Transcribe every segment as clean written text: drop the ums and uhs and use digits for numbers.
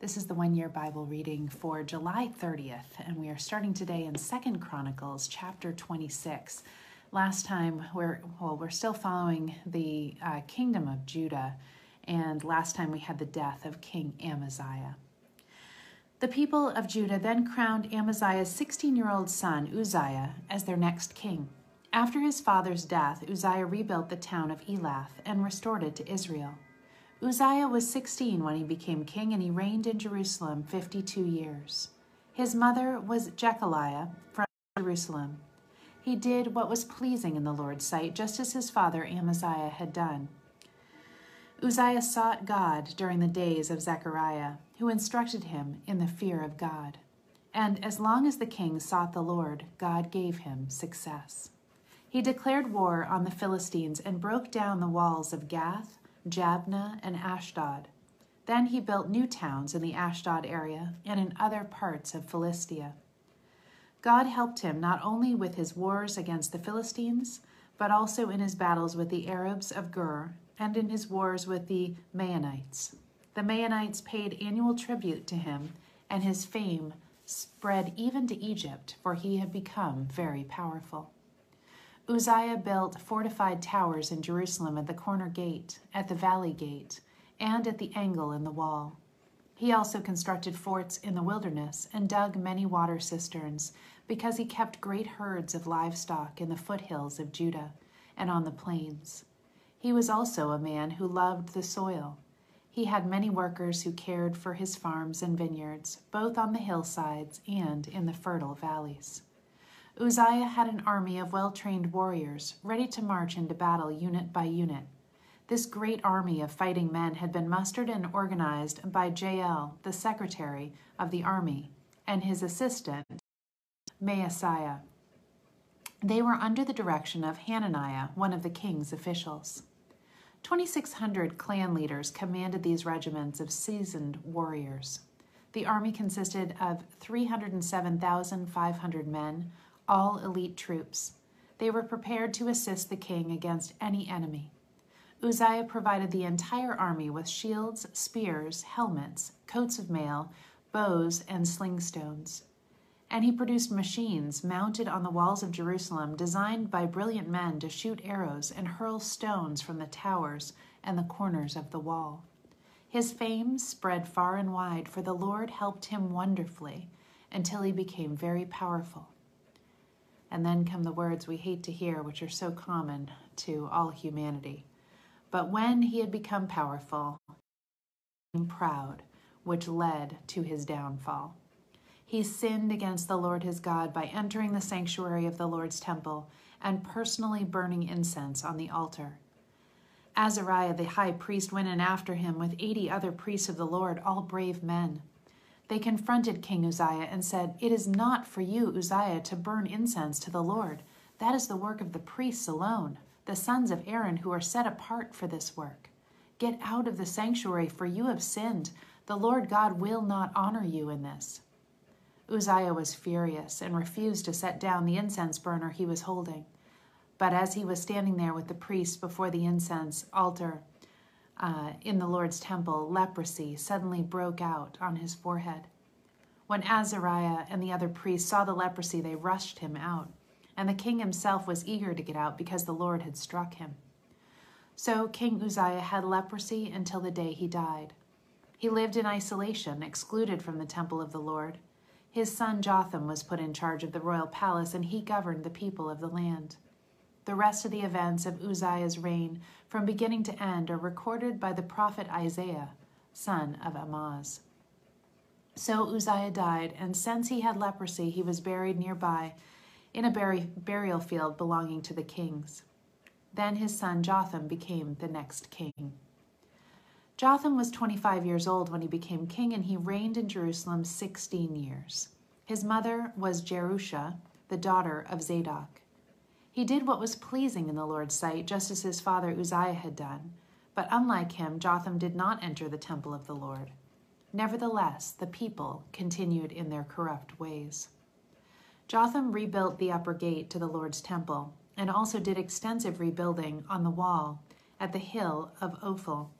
This is the one-year Bible reading for July 30th, and we are starting today in 2 Chronicles chapter 26. Last time, we're still following the kingdom of Judah, and last time we had the death of King Amaziah. The people of Judah then crowned Amaziah's 16-year-old son, Uzziah, as their next king. After his father's death, Uzziah rebuilt the town of Elath and restored it to Israel. Uzziah was 16 when he became king, and he reigned in Jerusalem 52 years. His mother was Jecholiah from Jerusalem. He did what was pleasing in the Lord's sight, just as his father Amaziah had done. Uzziah sought God during the days of Zechariah, who instructed him in the fear of God. And as long as the king sought the Lord, God gave him success. He declared war on the Philistines and broke down the walls of Gath, Jabna, and Ashdod. Then he built new towns in the Ashdod area and in other parts of Philistia. God helped him not only with his wars against the Philistines, but also in his battles with the Arabs of Ger and in his wars with the Maonites. The Maonites paid annual tribute to him, and his fame spread even to Egypt, for he had become very powerful. Uzziah built fortified towers in Jerusalem at the corner gate, at the valley gate, and at the angle in the wall. He also constructed forts in the wilderness and dug many water cisterns, because he kept great herds of livestock in the foothills of Judah and on the plains. He was also a man who loved the soil. He had many workers who cared for his farms and vineyards, both on the hillsides and in the fertile valleys. Uzziah had an army of well-trained warriors, ready to march into battle unit by unit. This great army of fighting men had been mustered and organized by Jael, the secretary of the army, and his assistant, Maesiah. They were under the direction of Hananiah, one of the king's officials. 2,600 clan leaders commanded these regiments of seasoned warriors. The army consisted of 307,500 men, all elite troops. They were prepared to assist the king against any enemy. Uzziah provided the entire army with shields, spears, helmets, coats of mail, bows, and sling stones. And he produced machines mounted on the walls of Jerusalem, designed by brilliant men to shoot arrows and hurl stones from the towers and the corners of the wall. His fame spread far and wide, for the Lord helped him wonderfully until he became very powerful. And then come the words we hate to hear, which are so common to all humanity. But when he had become powerful, he became proud, which led to his downfall. He sinned against the Lord his God by entering the sanctuary of the Lord's temple and personally burning incense on the altar. Azariah the high priest went in after him with 80 other priests of the Lord, all brave men. They confronted King Uzziah and said, "It is not for you, Uzziah, to burn incense to the Lord. That is the work of the priests alone, the sons of Aaron, who are set apart for this work. Get out of the sanctuary, for you have sinned. The Lord God will not honor you in this." Uzziah was furious and refused to set down the incense burner he was holding. But as he was standing there with the priests before the incense altar, in the Lord's temple, leprosy suddenly broke out on his forehead. When Azariah and the other priests saw the leprosy, they rushed him out, and the king himself was eager to get out because the Lord had struck him. So King Uzziah had leprosy until the day he died. He lived in isolation, excluded from the temple of the Lord. His son Jotham was put in charge of the royal palace, and he governed the people of the land. The rest of the events of Uzziah's reign from beginning to end are recorded by the prophet Isaiah, son of Amoz. So Uzziah died, and since he had leprosy, he was buried nearby in a burial field belonging to the kings. Then his son Jotham became the next king. Jotham was 25 years old when he became king, and he reigned in Jerusalem 16 years. His mother was Jerusha, the daughter of Zadok. He did what was pleasing in the Lord's sight, just as his father Uzziah had done. But unlike him, Jotham did not enter the temple of the Lord. Nevertheless, the people continued in their corrupt ways. Jotham rebuilt the upper gate to the Lord's temple, and also did extensive rebuilding on the wall at the hill of Ophel.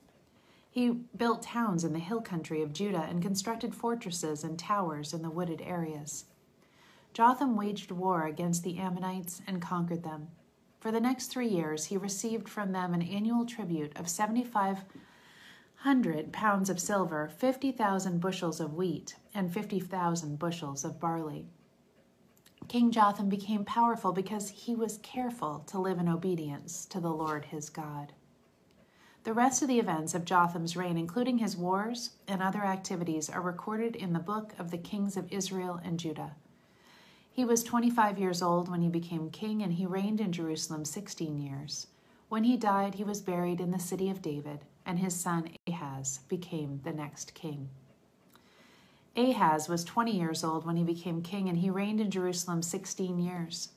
He built towns in the hill country of Judah and constructed fortresses and towers in the wooded areas. Jotham waged war against the Ammonites and conquered them. For the next 3 years, he received from them an annual tribute of 7,500 pounds of silver, 50,000 bushels of wheat, and 50,000 bushels of barley. King Jotham became powerful because he was careful to live in obedience to the Lord his God. The rest of the events of Jotham's reign, including his wars and other activities, are recorded in the book of the kings of Israel and Judah. He was 25 years old when he became king, and he reigned in Jerusalem 16 years. When he died, he was buried in the city of David, and his son Ahaz became the next king. Ahaz was 20 years old when he became king, and he reigned in Jerusalem 16 years.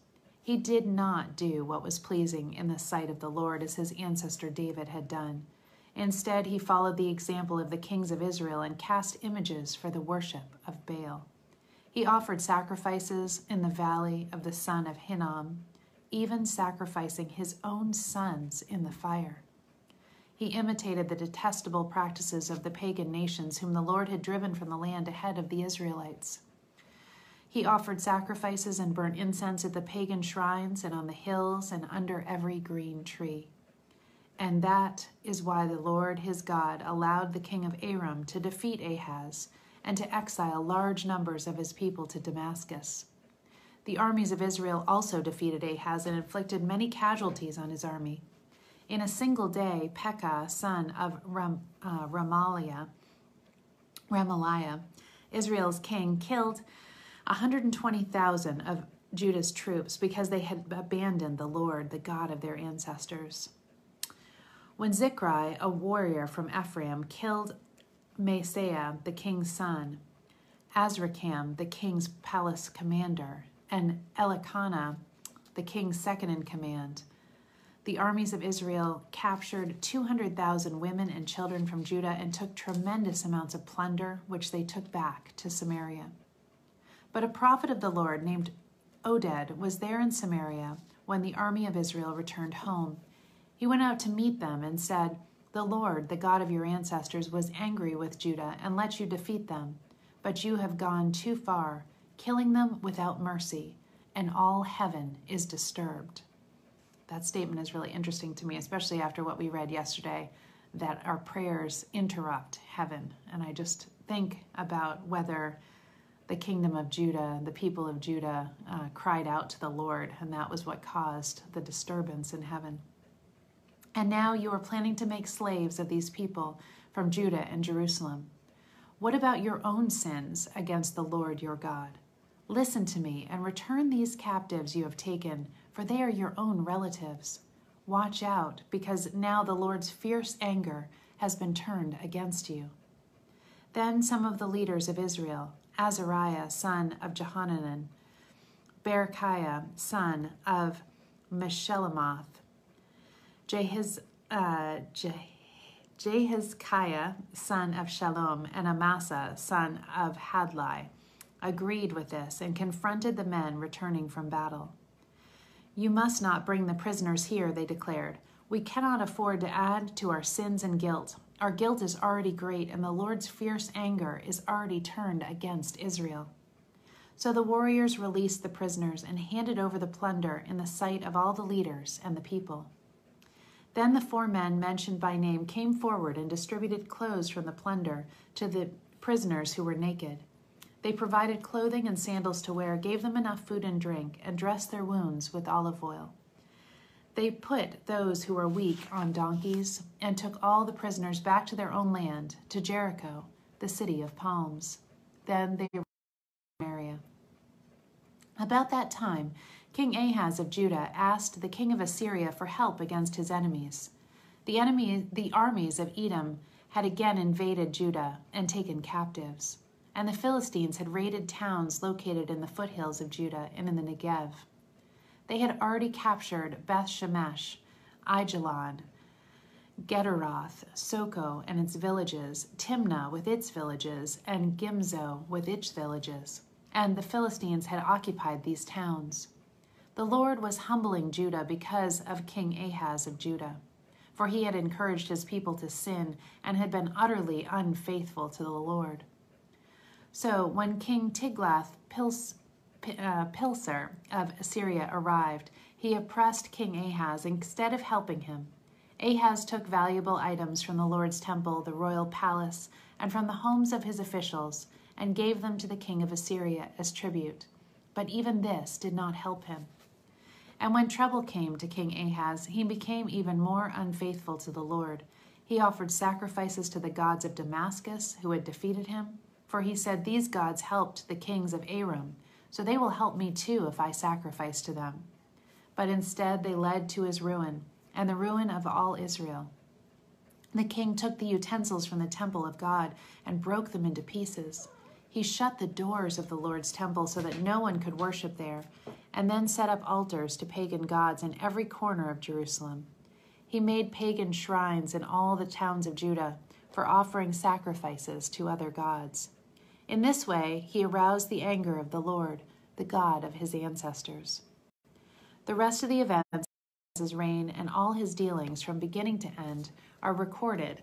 He did not do what was pleasing in the sight of the Lord, as his ancestor David had done. Instead, he followed the example of the kings of Israel and cast images for the worship of Baal. He offered sacrifices in the valley of the son of Hinnom, even sacrificing his own sons in the fire. He imitated the detestable practices of the pagan nations whom the Lord had driven from the land ahead of the Israelites. He offered sacrifices and burnt incense at the pagan shrines and on the hills and under every green tree. And that is why the Lord his God allowed the king of Aram to defeat Ahaz and to exile large numbers of his people to Damascus. The armies of Israel also defeated Ahaz and inflicted many casualties on his army. In a single day, Pekah, son of Remaliah, Israel's king, killed 120,000 of Judah's troops because they had abandoned the Lord, the God of their ancestors. When Zichri, a warrior from Ephraim, killed Maesiah, the king's son, Azrikam, the king's palace commander, and Elikana, the king's second-in-command, the armies of Israel captured 200,000 women and children from Judah and took tremendous amounts of plunder, which they took back to Samaria. But a prophet of the Lord named Oded was there in Samaria when the army of Israel returned home. He went out to meet them and said, "The Lord, the God of your ancestors, was angry with Judah and let you defeat them, but you have gone too far, killing them without mercy, and all heaven is disturbed." That statement is really interesting to me, especially after what we read yesterday, that our prayers interrupt heaven. And I just think about whether the kingdom of Judah, the people of Judah, cried out to the Lord, and that was what caused the disturbance in heaven. And now you are planning to make slaves of these people from Judah and Jerusalem. What about your own sins against the Lord your God? Listen to me and return these captives you have taken, for they are your own relatives. Watch out, because now the Lord's fierce anger has been turned against you. Then some of the leaders of Israel, Azariah, son of Jehohanan, Berechiah, son of Meshillemoth, Jehezkiah, son of Shallum, and Amasa, son of Hadlai, agreed with this and confronted the men returning from battle. "You must not bring the prisoners here," they declared. "We cannot afford to add to our sins and guilt. Our guilt is already great, and the Lord's fierce anger is already turned against Israel." So the warriors released the prisoners and handed over the plunder in the sight of all the leaders and the people. Then the 4 men mentioned by name came forward and distributed clothes from the plunder to the prisoners who were naked. They provided clothing and sandals to wear, gave them enough food and drink, and dressed their wounds with olive oil. They put those who were weak on donkeys and took all the prisoners back to their own land, to Jericho, the city of palms. Then they were in Samaria. About that time, King Ahaz of Judah asked the king of Assyria for help against his enemies. The armies of Edom had again invaded Judah and taken captives. and the Philistines had raided towns located in the foothills of Judah and in the Negev. They had already captured Beth Shemesh, Aijalon, Gederoth, Soko and its villages, Timnah with its villages, and Gimzo with its villages, and the Philistines had occupied these towns. The Lord was humbling Judah because of King Ahaz of Judah, for he had encouraged his people to sin and had been utterly unfaithful to the Lord. So when King Tiglath-Pileser of Assyria arrived, he oppressed King Ahaz instead of helping him. Ahaz took valuable items from the Lord's temple, the royal palace, and from the homes of his officials, and gave them to the king of Assyria as tribute. But even this did not help him. And when trouble came to King Ahaz, he became even more unfaithful to the Lord. He offered sacrifices to the gods of Damascus, who had defeated him, for he said, "These gods helped the kings of Aram, so they will help me too if I sacrifice to them." But instead they led to his ruin, and the ruin of all Israel. The king took the utensils from the temple of God and broke them into pieces. He shut the doors of the Lord's temple so that no one could worship there, and then set up altars to pagan gods in every corner of Jerusalem. He made pagan shrines in all the towns of Judah for offering sacrifices to other gods. In this way, he aroused the anger of the Lord, the God of his ancestors. The rest of the events of his reign and all his dealings from beginning to end are recorded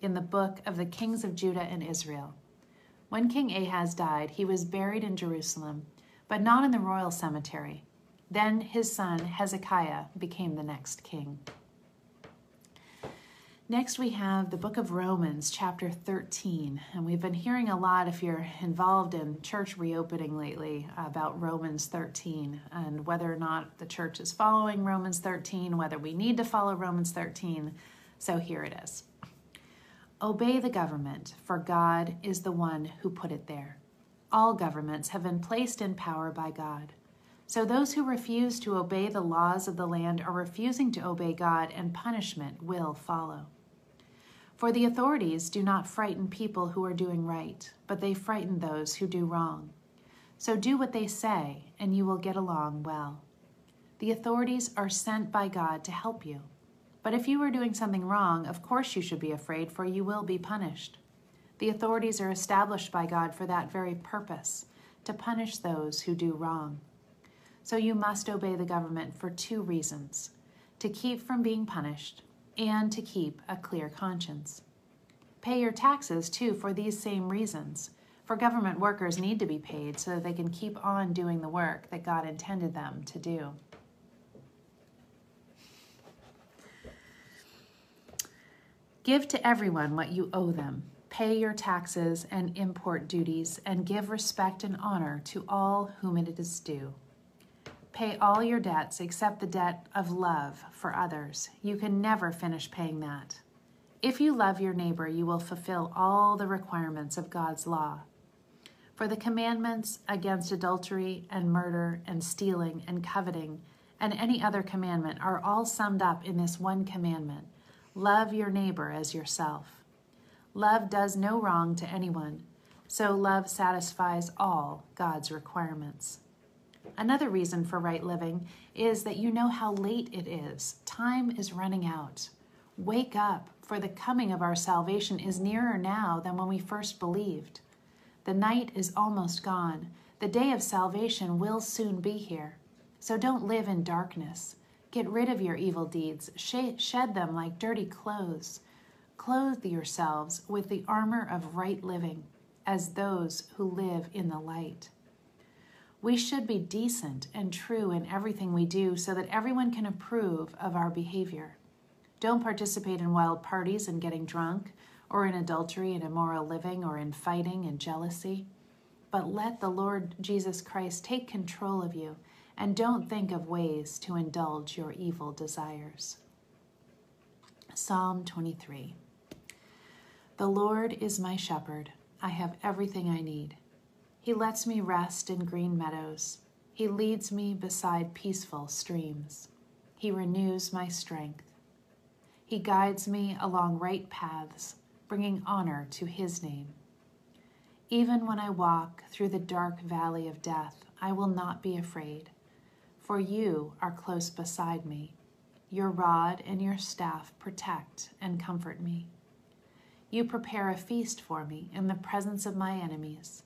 in the book of the kings of Judah and Israel. When King Ahaz died, he was buried in Jerusalem, but not in the royal cemetery. Then his son Hezekiah became the next king. Next we have the book of Romans, chapter 13, and we've been hearing a lot, if you're involved in church reopening lately, about Romans 13 and whether or not the church is following Romans 13, whether we need to follow Romans 13. So here it is. Obey the government, for God is the one who put it there. All governments have been placed in power by God. So those who refuse to obey the laws of the land are refusing to obey God, and punishment will follow. For the authorities do not frighten people who are doing right, but they frighten those who do wrong. So do what they say, and you will get along well. The authorities are sent by God to help you. But if you are doing something wrong, of course you should be afraid, for you will be punished. The authorities are established by God for that very purpose, to punish those who do wrong. So you must obey the government for two reasons: to keep from being punished and to keep a clear conscience. Pay your taxes, too, for these same reasons, for government workers need to be paid so that they can keep on doing the work that God intended them to do. Give to everyone what you owe them. Pay your taxes and import duties, and give respect and honor to all whom it is due. Pay all your debts except the debt of love for others. You can never finish paying that. If you love your neighbor, you will fulfill all the requirements of God's law. For the commandments against adultery and murder and stealing and coveting and any other commandment are all summed up in this one commandment: love your neighbor as yourself. Love does no wrong to anyone, so love satisfies all God's requirements. Another reason for right living is that you know how late it is. Time is running out. Wake up, for the coming of our salvation is nearer now than when we first believed. The night is almost gone. The day of salvation will soon be here. So don't live in darkness. Get rid of your evil deeds, shed them like dirty clothes. Clothe yourselves with the armor of right living, as those who live in the light. We should be decent and true in everything we do so that everyone can approve of our behavior. Don't participate in wild parties and getting drunk, or in adultery and immoral living, or in fighting and jealousy. But let the Lord Jesus Christ take control of you, and don't think of ways to indulge your evil desires. Psalm 23. The Lord is my shepherd. I have everything I need. He lets me rest in green meadows. He leads me beside peaceful streams. He renews my strength. He guides me along right paths, bringing honor to his name. Even when I walk through the dark valley of death, I will not be afraid, for you are close beside me. Your rod and your staff protect and comfort me. You prepare a feast for me in the presence of my enemies.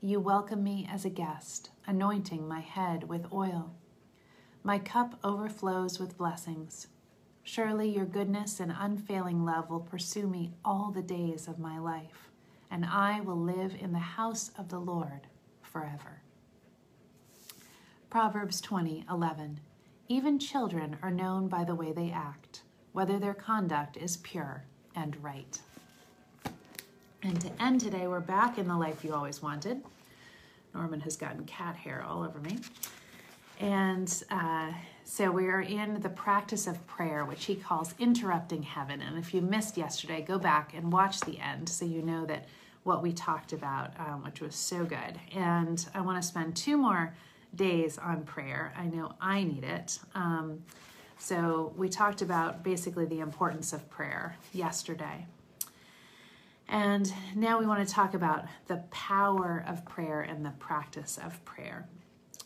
You welcome me as a guest, anointing my head with oil. My cup overflows with blessings. Surely your goodness and unfailing love will pursue me all the days of my life, and I will live in the house of the Lord forever. Proverbs 20:11. Even children are known by the way they act, whether their conduct is pure and right. And to end today, we're back in the life you always wanted. Norman has gotten cat hair all over me. And so we are in the practice of prayer, which he calls interrupting heaven. And if you missed yesterday, go back and watch the end so you know that what we talked about, which was so good. And I want to spend 2 more days on prayer. I know I need it. So we talked about basically the importance of prayer yesterday. And now we want to talk about the power of prayer and the practice of prayer.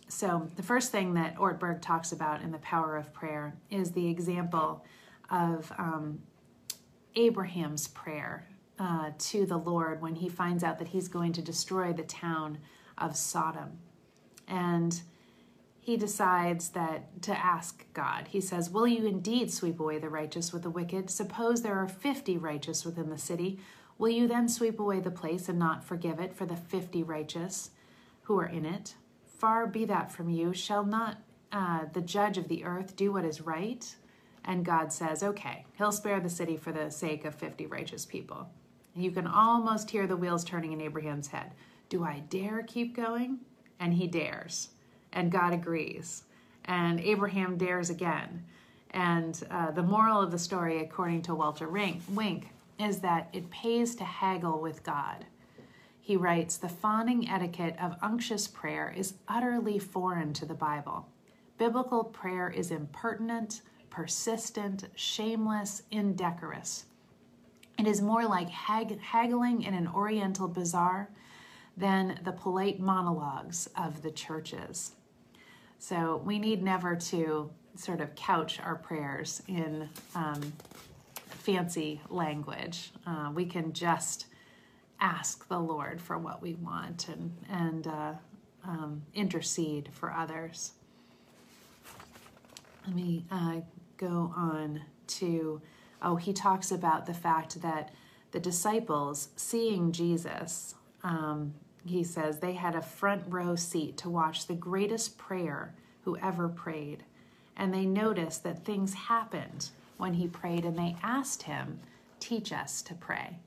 So the first thing that Ortberg talks about in the power of prayer is the example of Abraham's prayer to the Lord when he finds out that he's going to destroy the town of Sodom. And he decides that to ask God. He says, "Will you indeed sweep away the righteous with the wicked? Suppose there are 50 righteous within the city. Will you then sweep away the place and not forgive it for the 50 righteous who are in it? Far be that from you. Shall not the judge of the earth do what is right?" And God says, okay, he'll spare the city for the sake of 50 righteous people. And you can almost hear the wheels turning in Abraham's head. Do I dare keep going? And he dares. And God agrees. And Abraham dares again. And the moral of the story, according to Walter Wink, is that it pays to haggle with God. He writes, the fawning etiquette of unctuous prayer is utterly foreign to the Bible. Biblical prayer is impertinent, persistent, shameless, indecorous. It is more like haggling in an oriental bazaar than the polite monologues of the churches. So we need never to sort of couch our prayers in fancy language. We can just ask the Lord for what we want and intercede for others. Let me go on to, he talks about the fact that the disciples, seeing Jesus, he says they had a front row seat to watch the greatest prayer who ever prayed. And they noticed that things happened when he prayed, and they asked him, teach us to pray.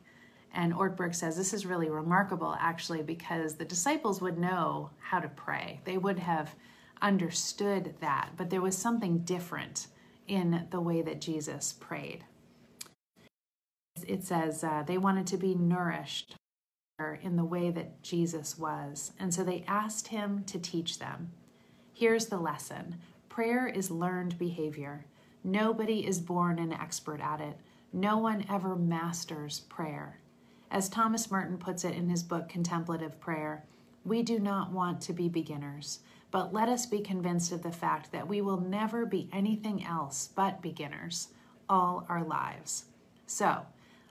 And Ortberg says this is really remarkable, actually, because the disciples would know how to pray. They would have understood that, but there was something different in the way that Jesus prayed. It says they wanted to be nourished in the way that Jesus was, and so they asked him to teach them. Here's the lesson. Prayer is learned behavior. Nobody is born an expert at it. No one ever masters prayer. As Thomas Merton puts it in his book, Contemplative Prayer, we do not want to be beginners, but let us be convinced of the fact that we will never be anything else but beginners all our lives. So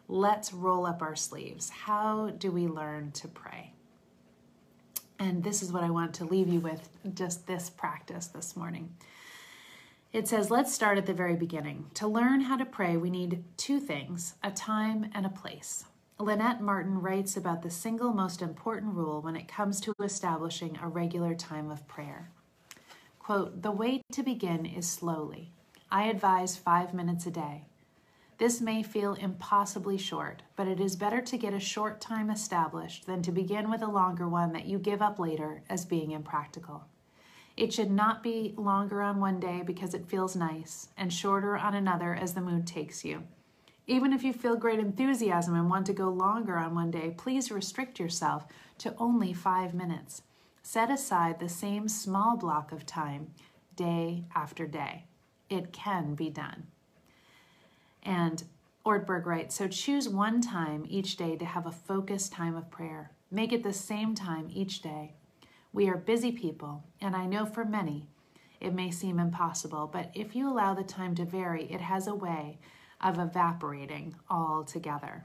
let's roll up our sleeves. How do we learn to pray? And this is what I want to leave you with, just this practice this morning. It says, let's start at the very beginning. To learn how to pray, we need 2 things, a time and a place. Lynette Martin writes about the single most important rule when it comes to establishing a regular time of prayer. Quote, the way to begin is slowly. I advise 5 minutes a day. This may feel impossibly short, but it is better to get a short time established than to begin with a longer one that you give up later as being impractical. It should not be longer on one day because it feels nice, and shorter on another as the mood takes you. Even if you feel great enthusiasm and want to go longer on one day, please restrict yourself to only 5 minutes. Set aside the same small block of time day after day. It can be done. And Ortberg writes, so choose one time each day to have a focused time of prayer. Make it the same time each day. We are busy people, and I know for many it may seem impossible, but if you allow the time to vary, it has a way of evaporating altogether.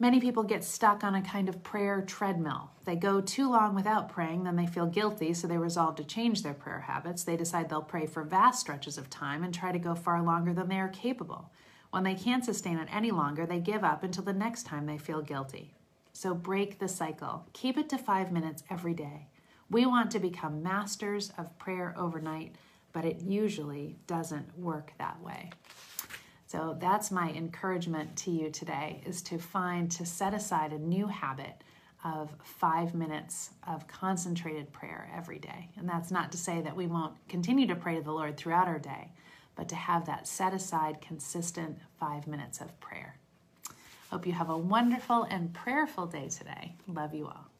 Many people get stuck on a kind of prayer treadmill. They go too long without praying, then they feel guilty, so they resolve to change their prayer habits. They decide they'll pray for vast stretches of time and try to go far longer than they are capable. When they can't sustain it any longer, they give up until the next time they feel guilty. So break the cycle. Keep it to 5 minutes every day. We want to become masters of prayer overnight, but it usually doesn't work that way. So that's my encouragement to you today, is to set aside a new habit of 5 minutes of concentrated prayer every day. And that's not to say that we won't continue to pray to the Lord throughout our day, but to have that set aside consistent 5 minutes of prayer. Hope you have a wonderful and prayerful day today. Love you all.